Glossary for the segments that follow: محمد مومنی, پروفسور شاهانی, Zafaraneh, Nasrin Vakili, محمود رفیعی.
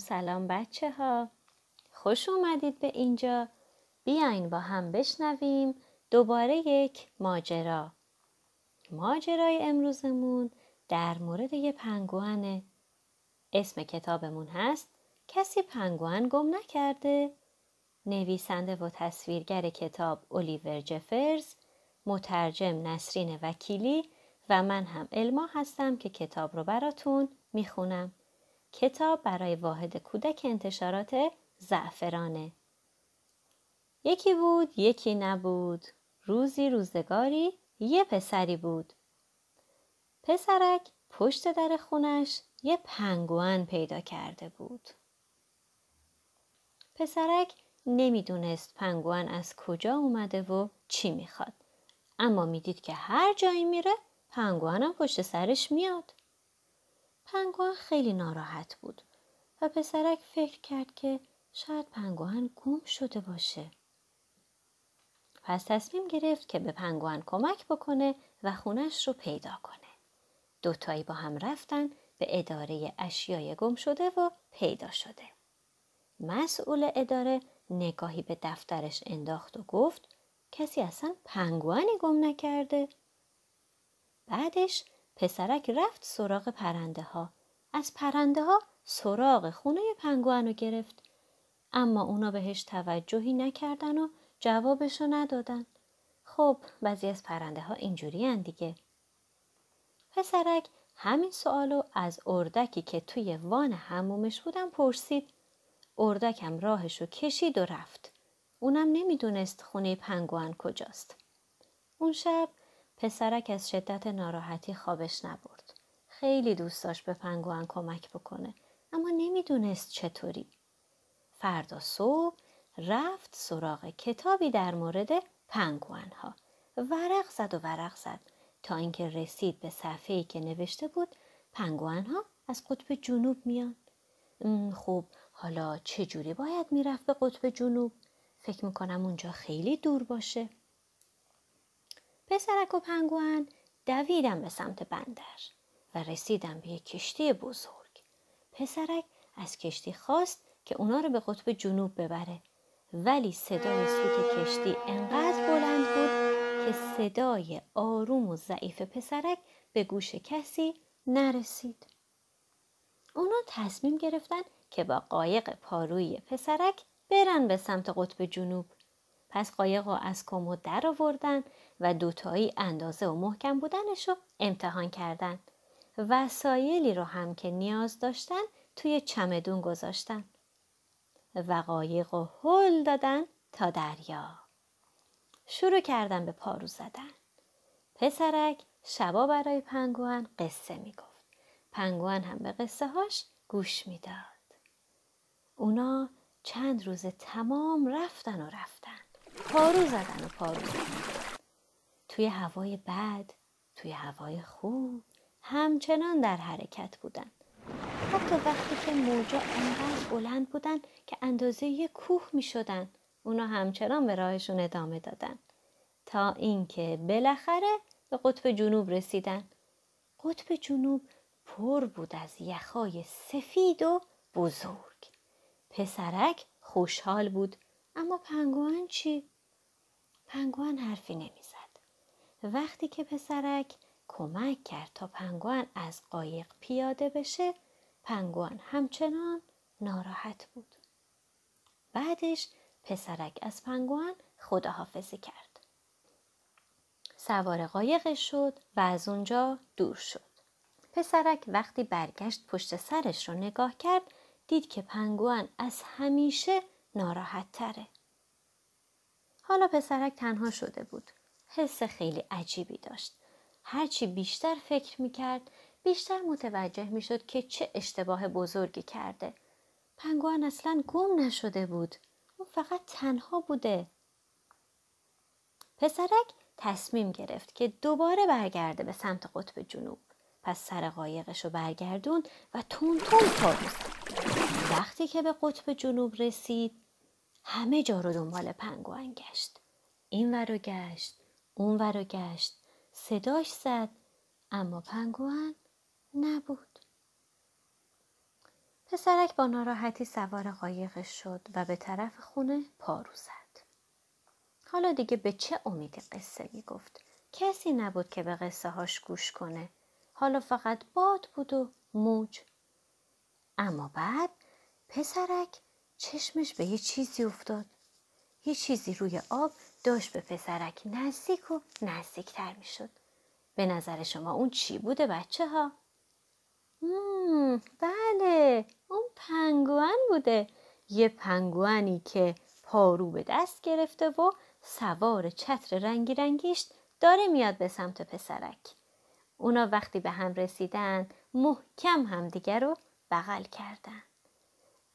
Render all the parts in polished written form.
سلام بچه ها، خوش اومدید به اینجا. بیاین با هم بشنویم دوباره یک ماجرا. ماجرای امروزمون در مورد یه پنگوئنه. اسم کتابمون هست کسی پنگوئن گم نکرده. نویسنده و تصویرگر کتاب الیور جفرز، مترجم نسرین وکیلی و من هم علما هستم که کتاب رو براتون میخونم. کتاب برای واحد کودک انتشارات زعفرانه. یکی بود یکی نبود، روزی روزگاری یه پسری بود. پسرک پشت در خونش یه پنگوئن پیدا کرده بود. پسرک نمیدونست پنگوئن از کجا اومده و چی میخواد، اما میدید که هر جایی میره پنگوئن هم پشت سرش میاد. پنگوئن خیلی ناراحت بود و پسرک فکر کرد که شاید پنگوئن گم شده باشه. پس تصمیم گرفت که به پنگوئن کمک بکنه و خونش رو پیدا کنه. دوتایی با هم رفتن به اداره اشیای گم شده و پیدا شده. مسئول اداره نگاهی به دفترش انداخت و گفت کسی اصلا پنگوئنی گم نکرده. بعدش پسرک رفت سراغ پرنده ها. از پرنده ها سراغ خونه پنگوئن رو گرفت، اما اونا بهش توجهی نکردن و جوابشو ندادن. خب بعضی از پرنده ها اینجوری هن دیگه. پسرک همین سوالو از اردکی که توی وان حمومش بودن پرسید. اردکم راهشو کشید و رفت. اونم نمیدونست خونه پنگوئن کجاست. اون شب پسرک از شدت ناراحتی خوابش نبرد. خیلی دوست داشت به پنگوئن کمک بکنه، اما نمیدونست چطوری. فردا صبح رفت سراغ کتابی در مورد پنگوئن ها. ورق زد تا اینکه رسید به صفحه‌ای که نوشته بود پنگوئن ها از قطب جنوب میان. خب حالا چه جوری باید میرفت به قطب جنوب؟ فکر میکنم اونجا خیلی دور باشه. پسرک و پنگوئن دویدن به سمت بندر و رسیدن به یک کشتی بزرگ. پسرک از کشتی خواست که اونا رو به قطب جنوب ببره، ولی صدای سوت کشتی انقدر بلند بود که صدای آروم و ضعیف پسرک به گوش کسی نرسید. اونا تصمیم گرفتن که با قایق پارویی پسرک برن به سمت قطب جنوب. پس قایق رو از کمد در آوردن و دوتایی اندازه و محکم بودنش رو امتحان کردن. وسایلی رو هم که نیاز داشتن توی چمدون گذاشتن و قایق رو هل دادن تا دریا. شروع کردن به پارو زدن. پسرک شبا برای پنگوئن قصه میگفت. پنگوئن هم به قصه هاش گوش میداد. اونا چند روز تمام رفتن. پارو زدن. توی هوای بد، توی هوای خوب، همچنان در حرکت بودن. حتی وقتی که موجا انقدر بلند بودن که اندازه یک کوه می شدن، اونا همچنان به راهشون ادامه دادن تا اینکه بالاخره به قطب جنوب رسیدن. قطب جنوب پر بود از یخ‌های سفید و بزرگ. پسرک خوشحال بود، اما پنگوئن چی؟ پنگوئن حرفی نمیزد. وقتی که پسرک کمک کرد تا پنگوئن از قایق پیاده بشه، پنگوئن همچنان ناراحت بود. بعدش پسرک از پنگوئن خداحافظی کرد. سوار قایقش شد و از اونجا دور شد. پسرک وقتی برگشت پشت سرش رو نگاه کرد، دید که پنگوئن از همیشه ناراحت تره. حالا پسرک تنها شده بود. حس خیلی عجیبی داشت. هرچی بیشتر فکر میکرد، بیشتر متوجه میشد که چه اشتباه بزرگی کرده. پنگوئن اصلا گم نشده بود. اون فقط تنها بوده. پسرک تصمیم گرفت که دوباره برگرده به سمت قطب جنوب. پس سر قایقش رو برگردون و تون پارو. وقتی که به قطب جنوب رسید، همه جا رو دنبال پنگوئن گشت. این ور رو گشت، اون ور رو گشت، صداش زد، اما پنگوئن نبود. پسرک با ناراحتی سوار قایقش شد و به طرف خونه پارو زد. حالا دیگه به چه امید قصه میگفت؟ کسی نبود که به قصه هاش گوش کنه. حالا فقط باد بود و موج. اما بعد پسرک چشمش به یه چیزی افتاد. یه چیزی روی آب داشت به پسرک نزدیک و نزدیکتر می شد. به نظر شما اون چی بوده بچه ها؟ بله، اون پنگوئن بوده. یه پنگوئنی که پارو به دست گرفته و سوار چتر رنگی رنگیش داره میاد به سمت پسرک. اونا وقتی به هم رسیدن محکم همدیگر رو بغل کردن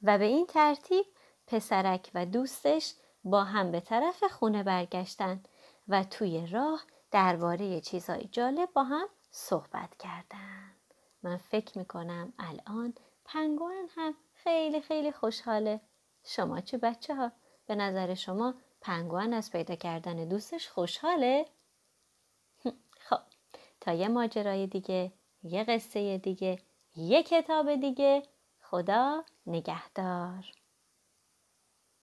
و به این ترتیب پسرک و دوستش با هم به طرف خونه برگشتن و توی راه درباره چیزهای جالب با هم صحبت کردن. من فکر میکنم الان پنگوئن هم خیلی خیلی خوشحاله. شما چه بچه ها؟ به نظر شما پنگوئن از پیدا کردن دوستش خوشحاله؟ خب تا یه ماجرای دیگه، یه قصه دیگه، یه کتاب دیگه، خدا نگهدار.